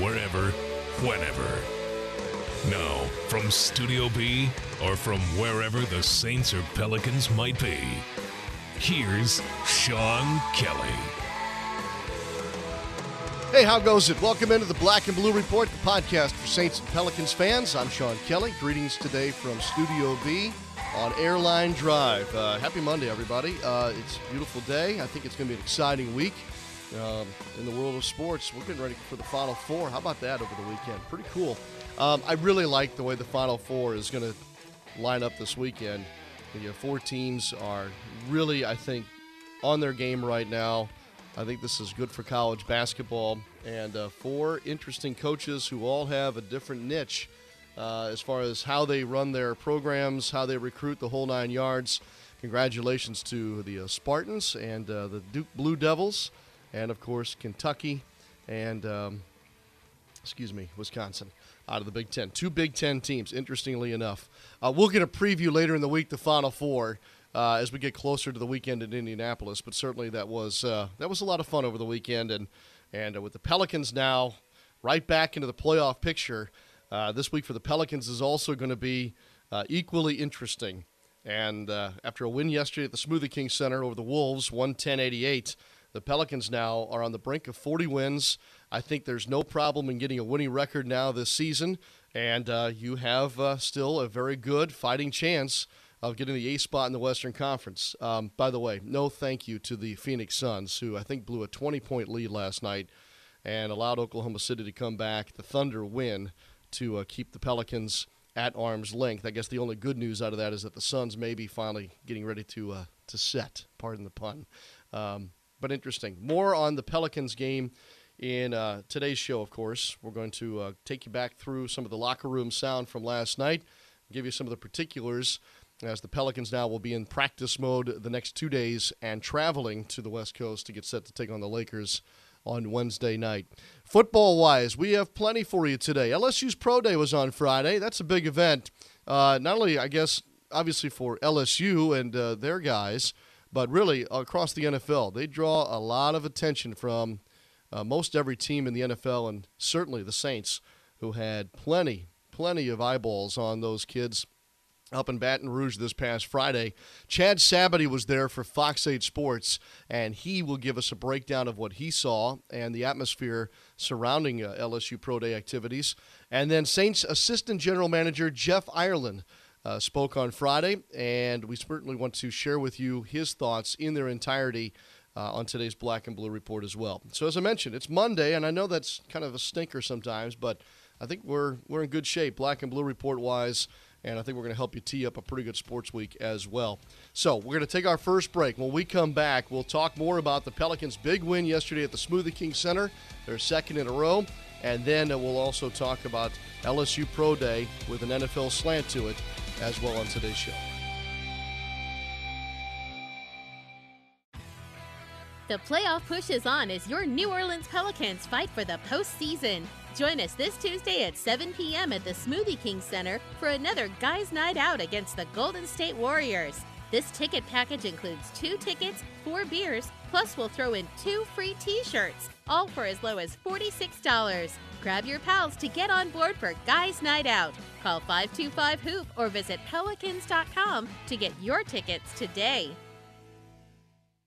wherever, whenever. Now, from Studio B, or from wherever the Saints or Pelicans might be, here's Sean Kelly. Hey, how goes it? Welcome into the Black and Blue Report, the podcast for Saints and Pelicans fans. I'm Sean Kelly. Greetings today from Studio B on Airline Drive. Happy Monday, everybody. It's a beautiful day. I think it's going to be an exciting week in the world of sports. We're getting ready for the Final Four. How about that over the weekend? Pretty cool. I really like the way the Final Four is going to line up this weekend. The four teams are really, I think, on their game right now. I think this is good for college basketball. And four interesting coaches who all have a different niche as far as how they run their programs, how they recruit, the whole nine yards. Congratulations to the Spartans and the Duke Blue Devils, and, of course, Kentucky and, Wisconsin out of the Big Ten. Two Big Ten teams, interestingly enough. We'll get a preview later in the week, the Final Four, as we get closer to the weekend in Indianapolis. But certainly that was a lot of fun over the weekend. And with the Pelicans now right back into the playoff picture, this week for the Pelicans is also going to be equally interesting. And after a win yesterday at the Smoothie King Center over the Wolves, 110-88, the Pelicans now are on the brink of 40 wins. I think there's no problem in getting a winning record now this season. And you have still a very good fighting chance of getting the eighth spot in the Western Conference. By the way, no thank you to the Phoenix Suns, who I think blew a 20-point lead last night and allowed Oklahoma City to come back. The Thunder win to keep the Pelicans at arm's length. I guess the only good news out of that is that the Suns may be finally getting ready to set, pardon the pun. But interesting. More on the Pelicans game in today's show, of course. We're going to take you back through some of the locker room sound from last night, give you some of the particulars, as the Pelicans now will be in practice mode the next 2 days and traveling to the West Coast to get set to take on the Lakers on Wednesday night. Football-wise, we have plenty for you today. LSU's Pro Day was on Friday. That's a big event, not only, I guess, obviously for LSU and their guys, but really across the NFL. They draw a lot of attention from most every team in the NFL, and certainly the Saints, who had plenty of eyeballs on those kids up in Baton Rouge this past Friday. Chad Sabity was there for Fox 8 Sports, and he will give us a breakdown of what he saw and the atmosphere surrounding LSU Pro Day activities. And then Saints Assistant General Manager Jeff Ireland spoke on Friday, and we certainly want to share with you his thoughts in their entirety on today's Black and Blue Report as well. So as I mentioned, it's Monday, and I know that's kind of a stinker sometimes, but I think we're in good shape, Black and Blue Report-wise, and I think we're going to help you tee up a pretty good sports week as well. So we're going to take our first break. When we come back, we'll talk more about the Pelicans' big win yesterday at the Smoothie King Center, their second in a row. And then we'll also talk about LSU Pro Day with an NFL slant to it as well on today's show. The playoff push is on as your New Orleans Pelicans fight for the postseason. Join us this Tuesday at 7 p.m. at the Smoothie King Center for another Guys Night Out against the Golden State Warriors. This ticket package includes 2 tickets, 4 beers, plus we'll throw in 2 free t-shirts, all for as low as $46. Grab your pals to get on board for Guys Night Out. Call 525-HOOP or visit pelicans.com to get your tickets today.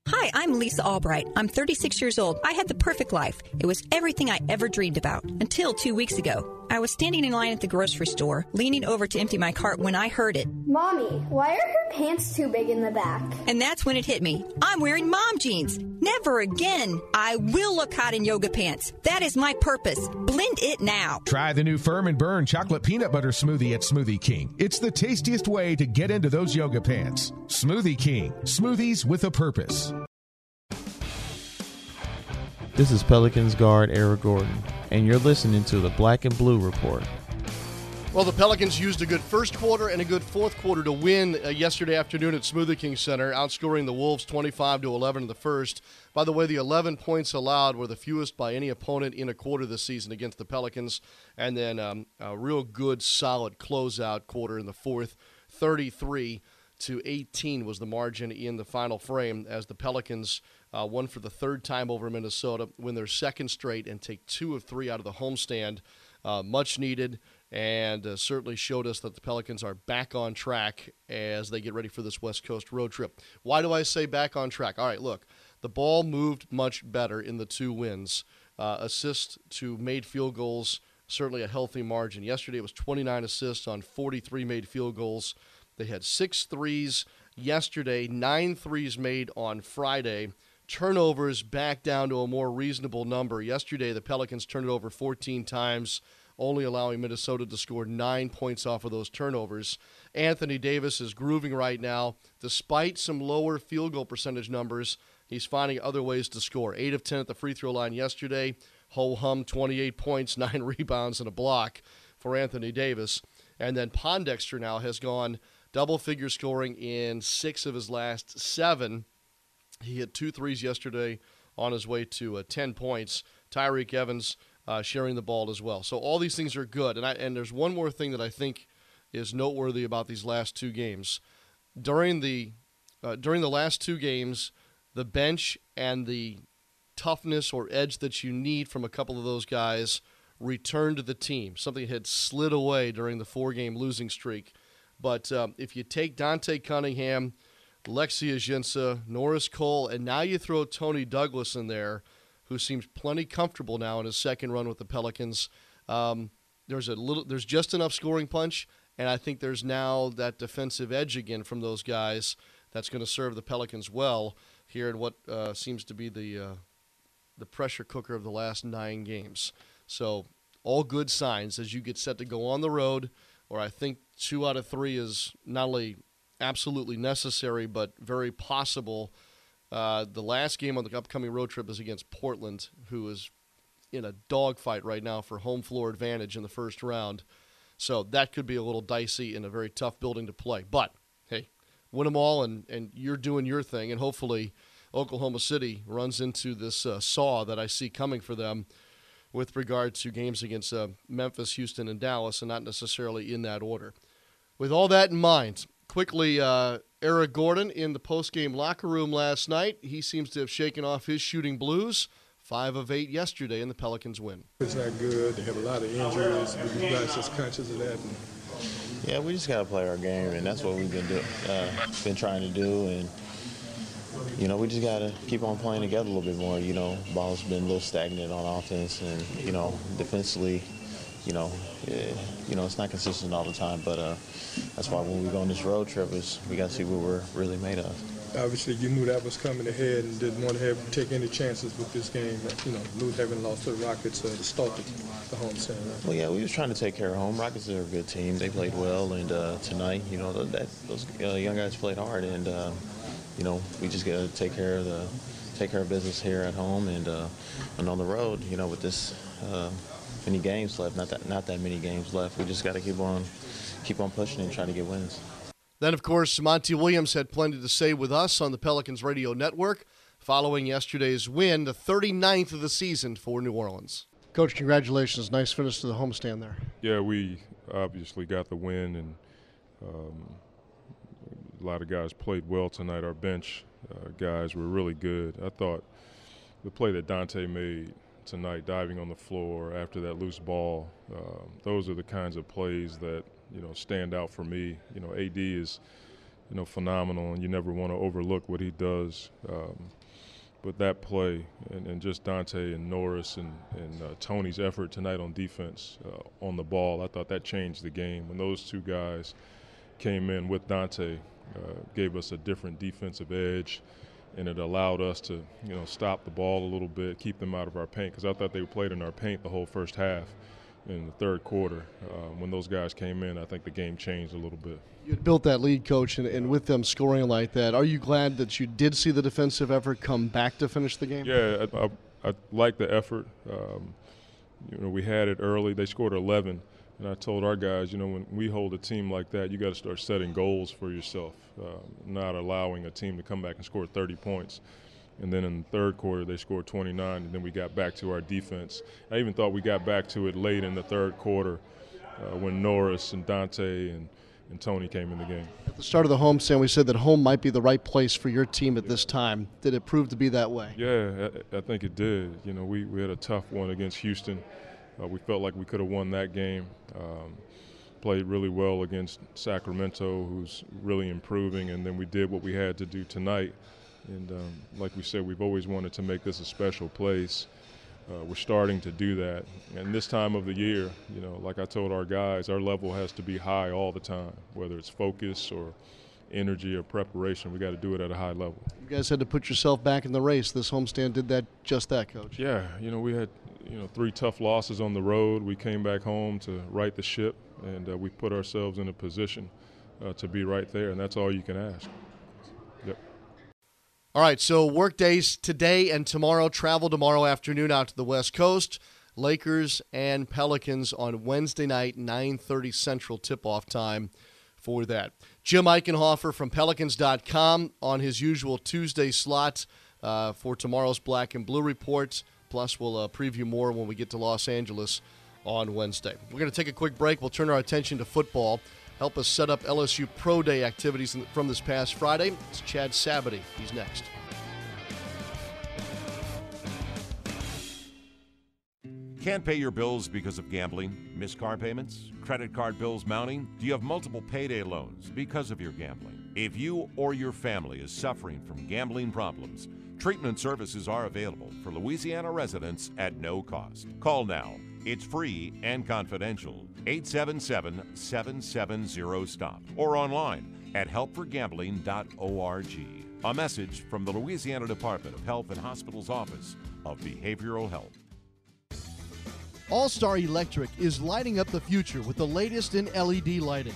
Hi, I'm Lisa Albright. I'm 36 years old. I had the perfect life. It was everything I ever dreamed about until 2 weeks ago. I was standing in line at the grocery store, leaning over to empty my cart when I heard it. Mommy, why are her pants too big in the back? And that's when it hit me. I'm wearing mom jeans. Never again. I will look hot in yoga pants. That is my purpose. Blend it now. Try the new Firm and Burn Chocolate Peanut Butter Smoothie at Smoothie King. It's the tastiest way to get into those yoga pants. Smoothie King. Smoothies with a purpose. This is Pelicans guard Eric Gordon, and you're listening to the Black and Blue Report. Well, the Pelicans used a good first quarter and a good fourth quarter to win yesterday afternoon at Smoothie King Center, outscoring the Wolves 25-11 in the first. By the way, the 11 points allowed were the fewest by any opponent in a quarter this season against the Pelicans, and then a real good, solid closeout quarter in the fourth, 33-18 was the margin in the final frame as the Pelicans won for the third time over Minnesota, win their second straight, and take 2 of 3 out of the homestand. Much needed, and certainly showed us that the Pelicans are back on track as they get ready for this West Coast road trip. Why do I say back on track? All right, look, the ball moved much better in the 2 wins. Assists to made field goals, certainly a healthy margin. Yesterday it was 29 assists on 43 made field goals. They had 6 threes yesterday, 9 threes made on Friday. Turnovers back down to a more reasonable number. Yesterday, the Pelicans turned it over 14 times, only allowing Minnesota to score 9 points off of those turnovers. Anthony Davis is grooving right now. Despite some lower field goal percentage numbers, he's finding other ways to score. 8 of 10 at the free throw line yesterday. Ho-hum, 28 points, 9 rebounds, and a block for Anthony Davis. And then Pondexter now has gone double-figure scoring in 6 of his last 7. He hit 2 threes yesterday on his way to 10 points. Tyreek Evans sharing the ball as well. So all these things are good. And there's one more thing that I think is noteworthy about these last 2 games. During the last 2 games, the bench and the toughness or edge that you need from a couple of those guys returned to the team, something that had slid away during the 4-game losing streak. But if you take Dante Cunningham, Lexi Aginsa, Norris Cole, and now you throw Tony Douglas in there, who seems plenty comfortable now in his second run with the Pelicans. There's just enough scoring punch, and I think there's now that defensive edge again from those guys that's going to serve the Pelicans well here in what seems to be the pressure cooker of the last 9 games. So all good signs as you get set to go on the road, or I think 2 out of 3 is not only absolutely necessary, but very possible. The last game on the upcoming road trip is against Portland, who is in a dogfight right now for home floor advantage in the first round. So that could be a little dicey in a very tough building to play. But, hey, win them all, and you're doing your thing. And hopefully Oklahoma City runs into this saw that I see coming for them with regard to games against Memphis, Houston, and Dallas, and not necessarily in that order. With all that in mind, quickly, Eric Gordon in the postgame locker room last night. He seems to have shaken off his shooting blues. 5 of 8 yesterday in the Pelicans win. It's not good. They have a lot of injuries. You guys just conscious of that. Yeah, we just got to play our game, and that's what we've been trying to do. And, you know, we just got to keep on playing together a little bit more. You know, ball's been a little stagnant on offense, and, you know, defensively, you know, it's not consistent all the time, but that's why when we go on this road trip, we got to see what we're really made of. Obviously, you knew that was coming ahead and didn't want to take any chances with this game, you know, having lost to the Rockets to start the home stand. Right? Well, yeah, we was trying to take care of home. Rockets are a good team. They played well, and tonight, you know, those young guys played hard, and, you know, we just got to take care of business here at home and on the road, you know, with this many games left, not that many games left. We just got to keep on pushing and trying to get wins. Then, of course, Monty Williams had plenty to say with us on the Pelicans Radio Network following yesterday's win, the 39th of the season for New Orleans. Coach, congratulations. Nice finish to the homestand there. Yeah, we obviously got the win, and A lot of guys played well tonight. Our bench guys were really good. I thought the play that Dante made tonight, diving on the floor after that loose ball, those are the kinds of plays that, you know, stand out for me. You know, AD is, you know, phenomenal, and you never want to overlook what he does. But that play and just Dante and Norris and Tony's effort tonight on defense on the ball, I thought that changed the game. When those two guys came in with Dante, gave us a different defensive edge, and it allowed us to, you know, stop the ball a little bit, keep them out of our paint, because I thought they played in our paint the whole first half. In the third quarter, when those guys came in, I think the game changed a little bit. You had built that lead, Coach, and with them scoring like that, are you glad that you did see the defensive effort come back to finish the game? Yeah, I like the effort. You know, we had it early. They scored 11, and I told our guys, you know, when we hold a team like that, you got to start setting goals for yourself, not allowing a team to come back and score 30 points. And then in the third quarter, they scored 29, and then we got back to our defense. I even thought we got back to it late in the third quarter when Norris and Dante and Tony came in the game. At the start of the homestand, we said that home might be the right place for your team at this time. Did it prove to be that way? Yeah, I think it did. You know, we had a tough one against Houston. We felt like we could have won that game. Played really well against Sacramento, who's really improving, and then we did what we had to do tonight. And like we said, we've always wanted to make this a special place. We're starting to do that. And this time of the year, you know, like I told our guys, our level has to be high all the time, whether it's focus or energy or preparation. We got to do it at a high level. You guys had to put yourself back in the race. This homestand did that, just that, Coach. Yeah, you know, we had, you know, 3 tough losses on the road. We came back home to right the ship, and we put ourselves in a position to be right there, and that's all you can ask. Yep. All right, so work days today and tomorrow. Travel tomorrow afternoon out to the West Coast. Lakers and Pelicans on Wednesday night, 9:30 Central tip-off time for that. Jim Eichenhofer from Pelicans.com on his usual Tuesday slot for tomorrow's Black and Blue Report. Plus, we'll preview more when we get to Los Angeles on Wednesday. We're going to take a quick break. We'll turn our attention to football. Help us set up LSU Pro Day activities from this past Friday. It's Chad Sabity. He's next. Can't pay your bills because of gambling? Missed car payments? Credit card bills mounting? Do you have multiple payday loans because of your gambling? If you or your family is suffering from gambling problems, treatment services are available for Louisiana residents at no cost. Call now. It's free and confidential. 877-770-STOP or online at helpforgambling.org. A message from the Louisiana Department of Health and Hospitals Office of Behavioral Health. All-Star Electric is lighting up the future with the latest in LED lighting.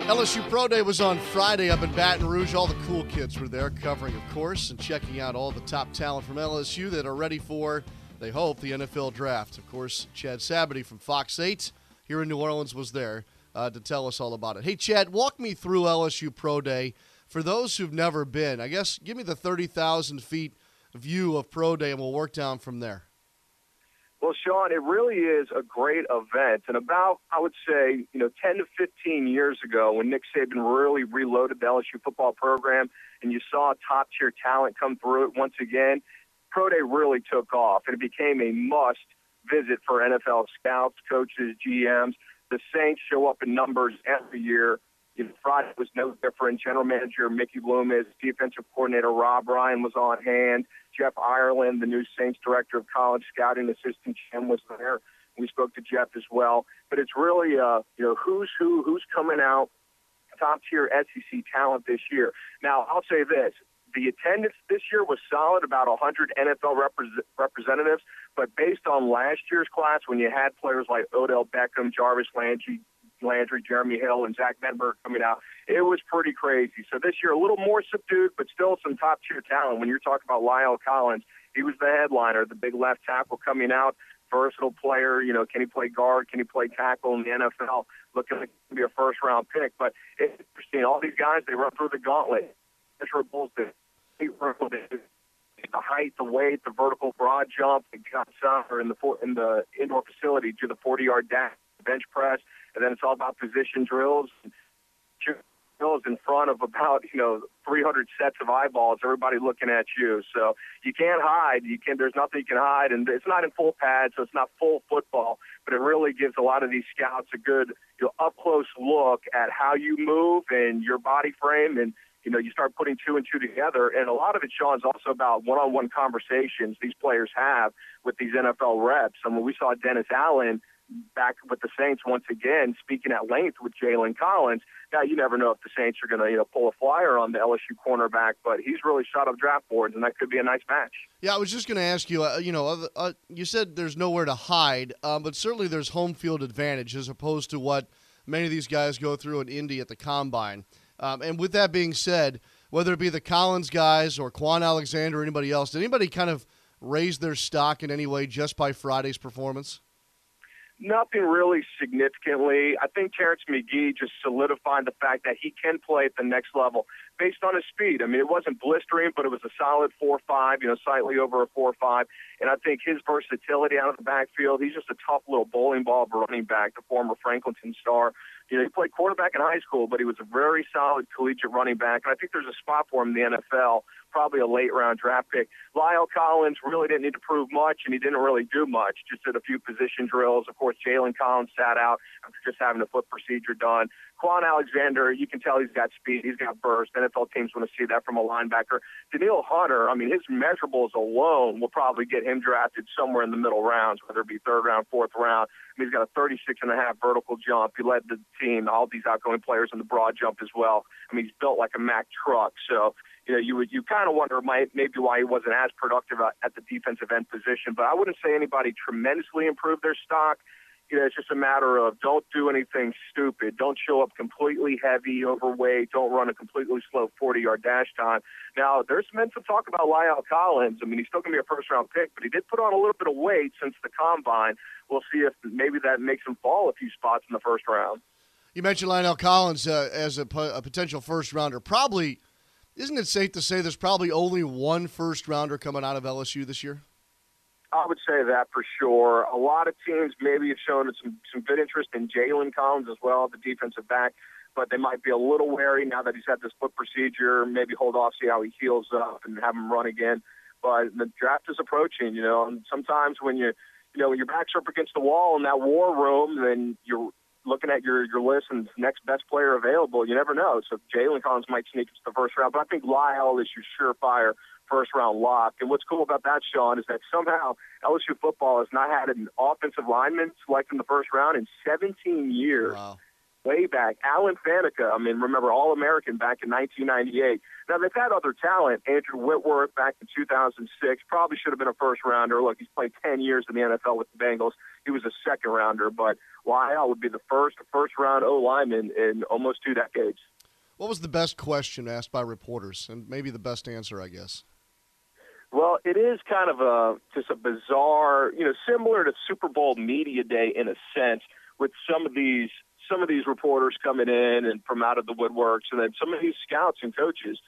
LSU Pro Day was on Friday up in Baton Rouge. All the cool kids were there covering, of course, and checking out all the top talent from LSU that are ready for, they hope, the NFL draft. Of course, Chad Sabity from Fox 8 here in New Orleans was there to tell us all about it. Hey, Chad, walk me through LSU Pro Day. For those who've never been, I guess give me the 30,000 feet view of Pro Day, and we'll work down from there. Well, Sean, it really is a great event. And about, I would say, you know, 10 to 15 years ago when Nick Saban really reloaded the LSU football program and you saw top-tier talent come through it once again, Pro Day really took off, and it became a must-visit for NFL scouts, coaches, GMs. The Saints show up in numbers every year. You know, Friday was no different. General manager Mickey Loomis, defensive coordinator Rob Ryan was on hand. Jeff Ireland, the new Saints director of college scouting, assistant Jim was there. We spoke to Jeff as well. But it's really, you know, who's who, who's coming out, top-tier SEC talent this year. Now, I'll say this. The attendance this year was solid, about 100 NFL representatives, but based on last year's class, when you had players like Odell Beckham, Jarvis Landry, Landry, Jeremy Hill, and Zach Medberg coming out. It was pretty crazy. So this year, a little more subdued, but still some top-tier talent. When you're talking about La'el Collins, he was the headliner, the big left tackle coming out, versatile player. You know, can he play guard? Can he play tackle in the NFL? Looking like he can be a first-round pick. But it's interesting. All these guys, they run through the gauntlet. The height, the weight, the vertical broad jump, the gun summer in the indoor facility, do the 40-yard dash, bench press, and then it's all about position drills. Drills in front of about 300 sets of eyeballs, everybody looking at you. So you can't hide. There's nothing you can hide, and it's not in full pads, so it's not full football. But it really gives a lot of these scouts a good up close look at how you move and your body frame and. You start putting two and two together. And a lot of it, Sean, is also about one-on-one conversations these players have with these NFL reps. I mean, we saw Dennis Allen back with the Saints once again speaking at length with Jalen Collins. Now, you never know if the Saints are going to pull a flyer on the LSU cornerback, but he's really shot up draft boards, and that could be a nice match. Yeah, I was just going to ask you, you said there's nowhere to hide, but certainly there's home field advantage as opposed to what many of these guys go through in Indy at the Combine. And with that being said, whether it be the Collins guys or Quan Alexander or anybody else, did anybody kind of raise their stock in any way just by Friday's performance? Nothing really significantly. I think Terrence McGee just solidified the fact that he can play at the next level based on his speed. I mean, it wasn't blistering, but it was a solid 4.5, slightly over a 4.5. And I think his versatility out of the backfield, he's just a tough little bowling ball of a running back, the former Franklinton star. He played quarterback in high school, but he was a very solid collegiate running back. And I think there's a spot for him in the NFL, probably a late-round draft pick. La'el Collins really didn't need to prove much, and he didn't really do much, just did a few position drills. Of course, Jalen Collins sat out after just having a foot procedure done. Quan Alexander, you can tell he's got speed. He's got burst. NFL teams want to see that from a linebacker. Daniil Hunter, his measurables alone will probably get him drafted somewhere in the middle rounds, whether it be third round, fourth round. He's got a 36.5 vertical jump. He led the team, all these outgoing players in the broad jump as well. He's built like a Mack truck. So, you kind of wonder maybe why he wasn't as productive at the defensive end position. But I wouldn't say anybody tremendously improved their stock. It's just a matter of don't do anything stupid. Don't show up completely heavy, overweight. Don't run a completely slow 40-yard dash time. Now, there's been some talk about La'el Collins. He's still going to be a first-round pick, but he did put on a little bit of weight since the Combine. We'll see if maybe that makes him fall a few spots in the first round. You mentioned La'el Collins as a potential first-rounder. Probably, isn't it safe to say there's probably only one first-rounder coming out of LSU this year? I would say that for sure. A lot of teams maybe have shown some good interest in Jalen Collins as well, the defensive back, but they might be a little wary now that he's had this foot procedure, maybe hold off, see how he heals up and have him run again. But the draft is approaching, and sometimes when when your back's up against the wall in that war room, then you're looking at your list and next best player available, you never know. So Jalen Collins might sneak into the first round, but I think La'el is your surefire first-round lock. And what's cool about that, Sean, is that somehow LSU football has not had an offensive lineman selected in the first round in 17 years. Wow. Way back. Alan Faneca, remember, All-American back in 1998. Now, they've had other talent. Andrew Whitworth back in 2006 probably should have been a first-rounder. Look, he's played 10 years in the NFL with the Bengals. He was a second-rounder, but La'el would be the first-round O-lineman in almost 2 decades. What was the best question asked by reporters, and maybe the best answer, I guess? Well, it is kind of just a bizarre, similar to Super Bowl media day in a sense, with some of these reporters coming in and from out of the woodworks, and then some of these scouts and coaches.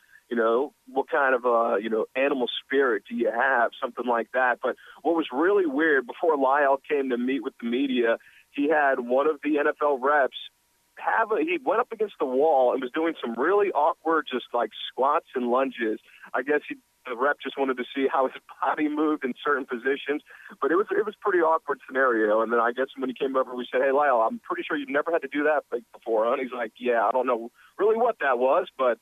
What kind of animal spirit do you have? Something like that. But what was really weird before La'el came to meet with the media, he had one of the NFL reps. He went up against the wall and was doing some really awkward, just like squats and lunges. I guess the rep just wanted to see how his body moved in certain positions, but it was pretty awkward scenario. And then I guess when he came over, we said, "Hey, La'el, I'm pretty sure you've never had to do that before." Huh? And he's like, "Yeah, I don't know really what that was, but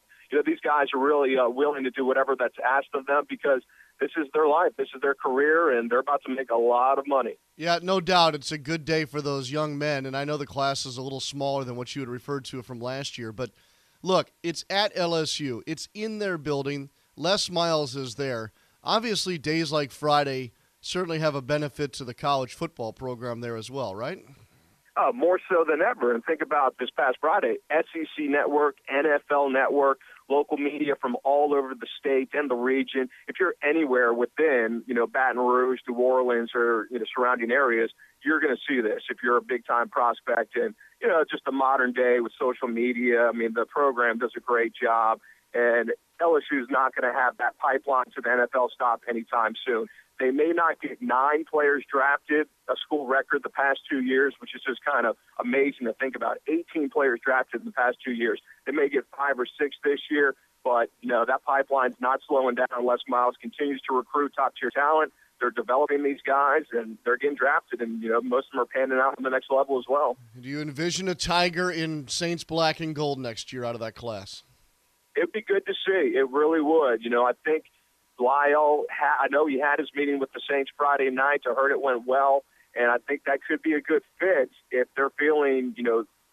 these guys are really willing to do whatever that's asked of them because." This is their life. This is their career, and they're about to make a lot of money. Yeah, no doubt. It's a good day for those young men, and I know the class is a little smaller than what you had referred to from last year. But, look, it's at LSU. It's in their building. Les Miles is there. Obviously, days like Friday certainly have a benefit to the college football program there as well, right? more so than ever. And think about this past Friday, SEC Network, NFL Network, local media from all over the state and the region. If you're anywhere within, Baton Rouge, New Orleans, or surrounding areas, you're going to see this. If you're a big-time prospect, and just the modern day with social media, I mean, the program does a great job, and LSU is not going to have that pipeline to the NFL stop anytime soon. They may not get 9 players drafted, a school record the past 2 years, which is just kind of amazing to think about. 18 players drafted in the past 2 years. They may get 5 or 6 this year, but, that pipeline's not slowing down unless Miles continues to recruit top-tier talent. They're developing these guys, and they're getting drafted, and, most of them are panning out on the next level as well. Do you envision a Tiger in Saints black and gold next year out of that class? It'd be good to see. It really would. I think La'el, I know he had his meeting with the Saints Friday night. I heard it went well, and I think that could be a good fit if they're feeling,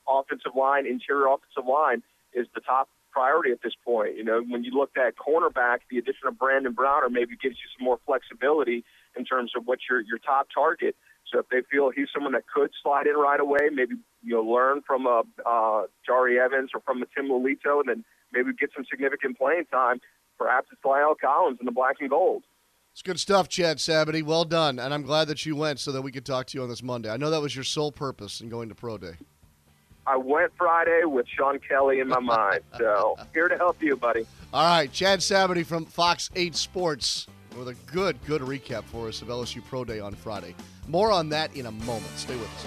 offensive line, interior offensive line is the top priority at this point. When you looked at cornerback, the addition of Brandon Browner maybe gives you some more flexibility in terms of what your top target. So if they feel he's someone that could slide in right away, maybe learn from a Jari Evans or from a Tim Lolito, and then maybe get some significant playing time. Perhaps it's La'el Collins in the black and gold. It's good stuff, Chad Sabity. Well done, and I'm glad that you went so that we could talk to you on this Monday. I know that was your sole purpose in going to Pro Day. I went Friday with Sean Kelly in my mind, so here to help you, buddy. All right, Chad Sabity from Fox 8 Sports with a good recap for us of LSU Pro Day on Friday. More on that in a moment. Stay with us.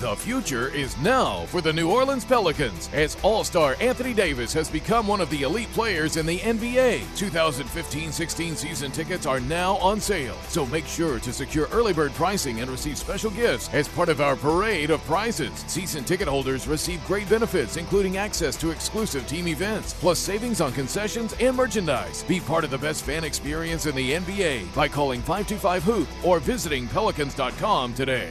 The future is now for the New Orleans Pelicans, as All-Star Anthony Davis has become one of the elite players in the NBA. 2015-16 season tickets are now on sale, so make sure to secure early bird pricing and receive special gifts as part of our parade of prizes. Season ticket holders receive great benefits, including access to exclusive team events, plus savings on concessions and merchandise. Be part of the best fan experience in the NBA by calling 525-HOOP or visiting Pelicans.com today.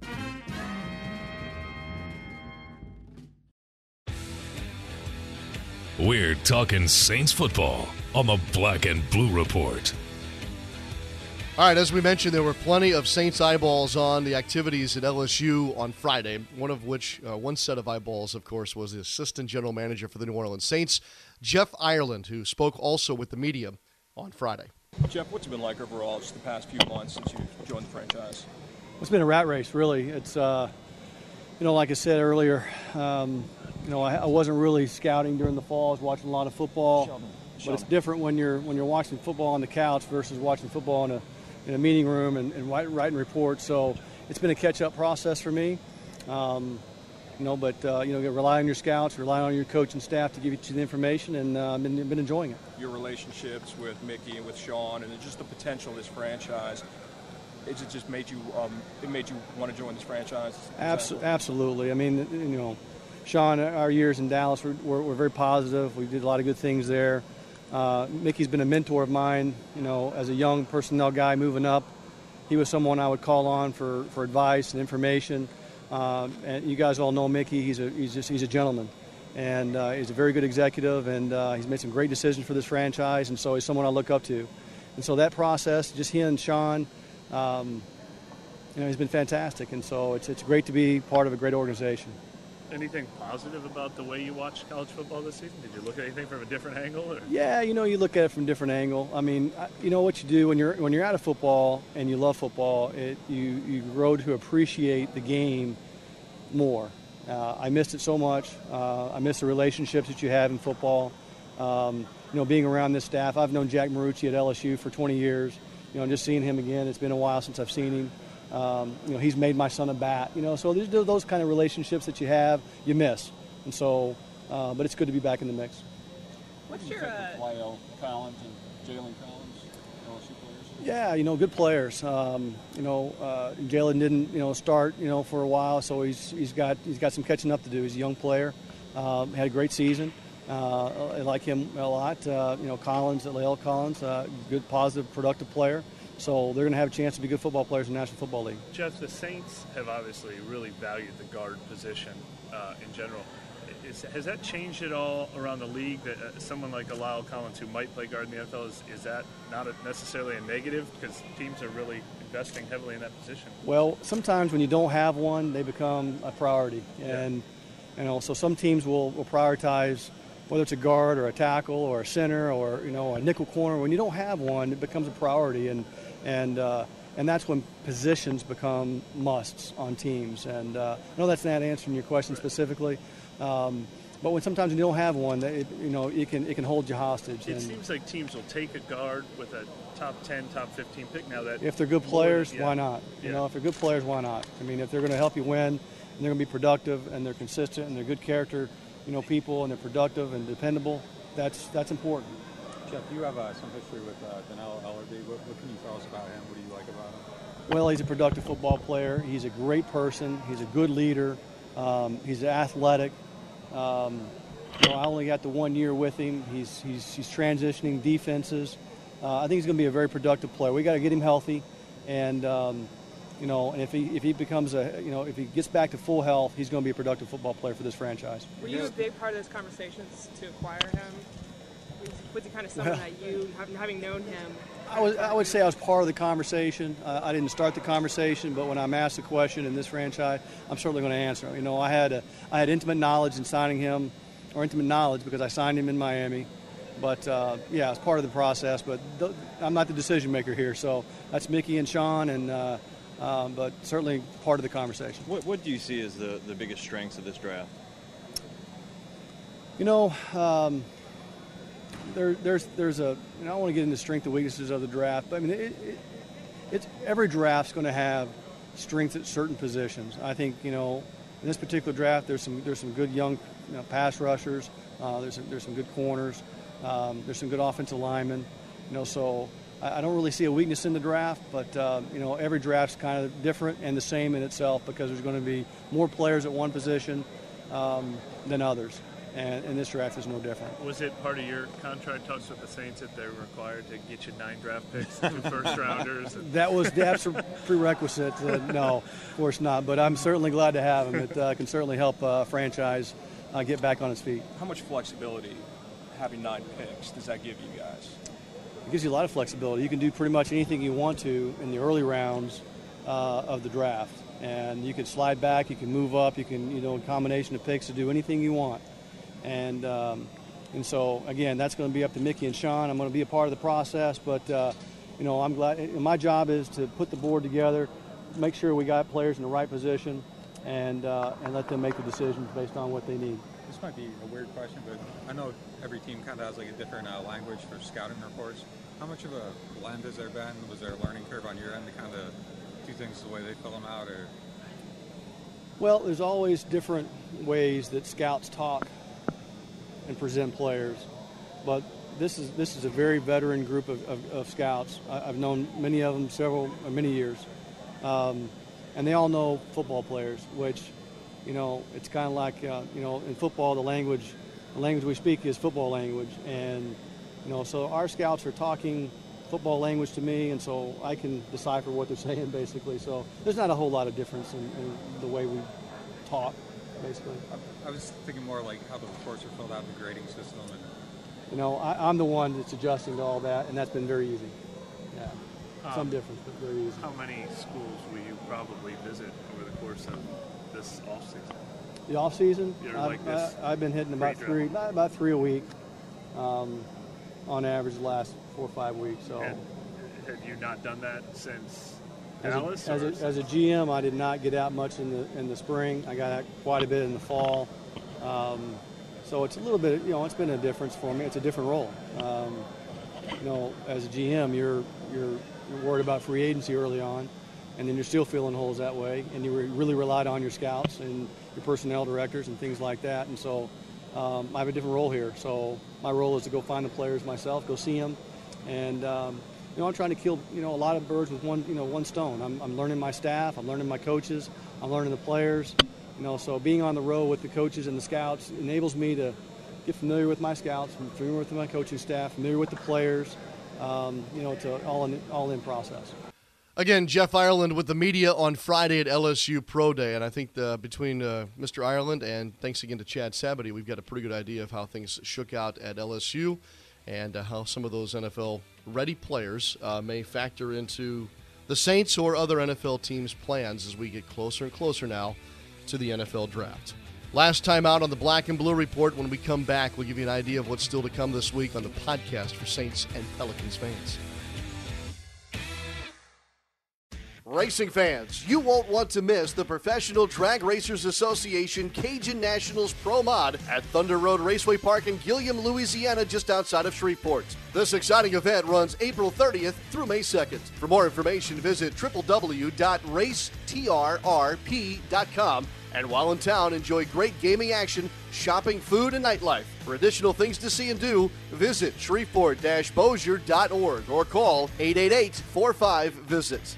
We're talking Saints football on the Black and Blue Report. All right, as we mentioned, there were plenty of Saints eyeballs on the activities at LSU on Friday, one of which, one set of eyeballs, of course, was the assistant general manager for the New Orleans Saints, Jeff Ireland, who spoke also with the media on Friday. Jeff, what's it been like overall just the past few months since you've joined the franchise? It's been a rat race, really. It's, like I said earlier, I wasn't really scouting during the fall. I was watching a lot of football, but it's different when you're watching football on the couch versus watching football in a meeting room and writing reports. So it's been a catch-up process for me, you rely on your scouts, rely on your coaching staff to give you the information, and I've been enjoying it. Your relationships with Mickey and with Sean, and just the potential of this franchise. It just made you want to join this franchise. Absolutely. I mean, Sean, our years in Dallas were very positive. We did a lot of good things there. Mickey's been a mentor of mine, as a young personnel guy moving up. He was someone I would call on for advice and information. And you guys all know Mickey. He's a gentleman, and he's a very good executive, and he's made some great decisions for this franchise, and so he's someone I look up to. And so that process, just he and Sean, he's been fantastic, and so it's great to be part of a great organization. Anything positive about the way you watched college football this season? Did you look at anything from a different angle? Or? Yeah, you look at it from a different angle. I mean, what you do when you're out of football and you love football, you grow to appreciate the game more. I missed it so much. I miss the relationships that you have in football. Being around this staff, I've known Jack Marucci at LSU for 20 years. And just seeing him again, it's been a while since I've seen him. He's made my son a bat, so these are those kind of relationships that you have, you miss. And so, but it's good to be back in the mix. What's your La'el Collins and Jalen Collins, LSU players? Yeah, good players. Jalen didn't, start, for a while, so he's got some catching up to do. He's a young player, had a great season. I like him a lot. Collins, La'el Collins, good, positive, productive player. So they're going to have a chance to be good football players in the National Football League. Jeff, the Saints have obviously really valued the guard position in general. Has that changed at all around the league, that someone like La'el Collins, who might play guard in the NFL, is that not necessarily a negative, because teams are really investing heavily in that position? Well, sometimes when you don't have one, they become a priority. And, so some teams will prioritize whether it's a guard or a tackle or a center or, a nickel corner. When you don't have one, it becomes a priority. And that's when positions become musts on teams. And I know that's not answering your question specifically. But when sometimes you don't have one, it can hold you hostage. It seems like teams will take a guard with a top 10, top 15 pick now. That if they're good players, why not? If they're good players, why not? I mean, if they're going to help you win, and they're going to be productive, and they're consistent, and they're good character, people, and they're productive and dependable, that's important. Jeff, you have some history with Denell Ellerby. What can you tell us about him? What do you like about him? Well, he's a productive football player. He's a great person. He's a good leader. He's athletic. I only got the 1 year with him. He's transitioning defenses. I think he's going to be a very productive player. We got to get him healthy, and and if he becomes if he gets back to full health, he's going to be a productive football player for this franchise. Were you a big part of those conversations to acquire him? Was it kind of something that you, having known him? I would say I was part of the conversation. I didn't start the conversation, but when I'm asked the question in this franchise, I'm certainly going to answer. I had intimate knowledge in signing him, or intimate knowledge because I signed him in Miami. But, it's part of the process, but I'm not the decision maker here. So that's Mickey and Sean, but certainly part of the conversation. What do you see as the biggest strengths of this draft? I don't want to get into strengths and weaknesses of the draft, but I mean, it's every draft's going to have strengths at certain positions. I think in this particular draft, there's some good young pass rushers. There's some good corners. There's some good offensive linemen. So I don't really see a weakness in the draft, but every draft's kind of different and the same in itself because there's going to be more players at one position than others. And this draft is no different. Was it part of your contract talks with the Saints that they were required to get you 9 draft picks, 2 first-rounders? That was the absolute prerequisite. No, of course not. But I'm certainly glad to have him. It can certainly help a franchise get back on its feet. How much flexibility, having 9 picks, does that give you guys? It gives you a lot of flexibility. You can do pretty much anything you want to in the early rounds of the draft. And you can slide back. You can move up. You can, a combination of picks to do anything you want. And so, again, that's going to be up to Mickey and Sean. I'm going to be a part of the process, but, I'm glad. And my job is to put the board together, make sure we got players in the right position, and let them make the decisions based on what they need. This might be a weird question, but I know every team kind of has, a different language for scouting reports. How much of a blend has there been? Was there a learning curve on your end to kind of do things the way they fill them out? Or? Well, there's always different ways that scouts talk and present players, but this is a very veteran group of scouts. I've known many of them many years, and they all know football players, which it's kind of like in football the language we speak is football language, and so our scouts are talking football language to me, and so I can decipher what they're saying basically. So there's not a whole lot of difference in the way we talk. Basically, I was thinking more like how the reports are filled out, the grading system, and I'm the one that's adjusting to all that, and that's been very easy. Yeah, some difference, but very easy. How many schools will you probably visit over the course of this off season? The off season, I've been hitting about three a week, on average the last 4 or 5 weeks. So, and have you not done that since? As a GM, I did not get out much in the spring. I got out quite a bit in the fall, so it's a little bit. It's been a difference for me. It's a different role. As a GM, you're worried about free agency early on, and then you're still filling holes that way, and you really relied on your scouts and your personnel directors and things like that. And so, I have a different role here. So my role is to go find the players myself, go see them, and You know, I'm trying to kill, you know, a lot of birds with one stone. I'm learning my staff, I'm learning my coaches, I'm learning the players. You know, so being on the road with the coaches and the scouts enables me to get familiar with my scouts, familiar with my coaching staff, familiar with the players. You know, it's an all-in process. Again, Jeff Ireland with the media on Friday at LSU Pro Day, and I think between Mr. Ireland and thanks again to Chad Sabity, we've got a pretty good idea of how things shook out at LSU and how some of those NFL-ready players may factor into the Saints or other NFL teams' plans as we get closer and closer now to the NFL Draft. Last time out on the Black and Blue Report. When we come back, we'll give you an idea of what's still to come this week on the podcast for Saints and Pelicans fans. Racing fans, you won't want to miss the Professional Drag Racers Association Cajun Nationals Pro Mod at Thunder Road Raceway Park in Gilliam, Louisiana, just outside of Shreveport. This exciting event runs April 30th through May 2nd. For more information, visit www.racetrrp.com. And while in town, enjoy great gaming action, shopping, food, and nightlife. For additional things to see and do, visit shreveport-bossier.org or call 888-45-VISIT.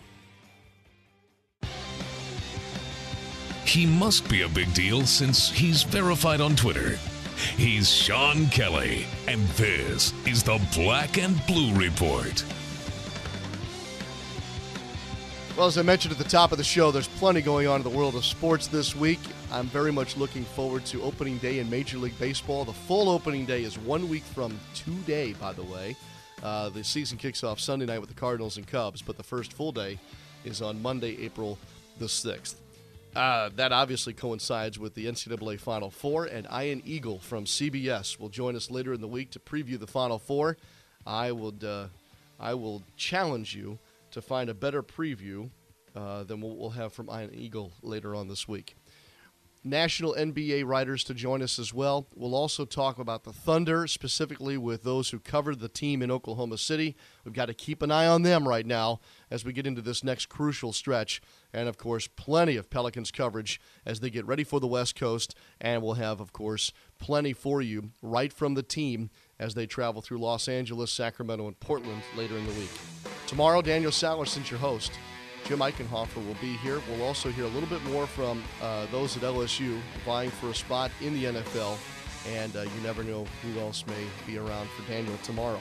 He must be a big deal since he's verified on Twitter. He's Sean Kelly, and this is the Black and Blue Report. Well, as I mentioned at the top of the show, there's plenty going on in the world of sports this week. I'm very much looking forward to opening day in Major League Baseball. The full opening day is 1 week from today, by the way. The season kicks off Sunday night with the Cardinals and Cubs, but the first full day is on Monday, April the 6th. That obviously coincides with the NCAA Final Four, and Ian Eagle from CBS will join us later in the week to preview the Final Four. I will challenge you to find a better preview than what we'll have from Ian Eagle later on this week. National NBA writers to join us as well. We'll also talk about the Thunder, specifically with those who covered the team in Oklahoma City. We've got to keep an eye on them right now as we get into this next crucial stretch. And, of course, plenty of Pelicans coverage as they get ready for the West Coast. And we'll have, of course, plenty for you right from the team as they travel through Los Angeles, Sacramento, and Portland later in the week. Tomorrow, Daniel Salerson, your host. Jim Eichenhofer will be here. We'll also hear a little bit more from those at LSU vying for a spot in the NFL, and you never know who else may be around for Daniel tomorrow.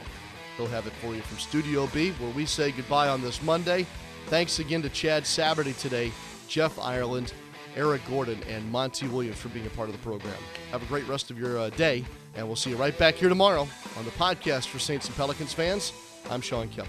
He'll have it for you from Studio B, where we say goodbye on this Monday. Thanks again to Chad Sabity today, Jeff Ireland, Eric Gordon, and Monty Williams for being a part of the program. Have a great rest of your day, and we'll see you right back here tomorrow on the podcast for Saints and Pelicans fans. I'm Sean Kelly.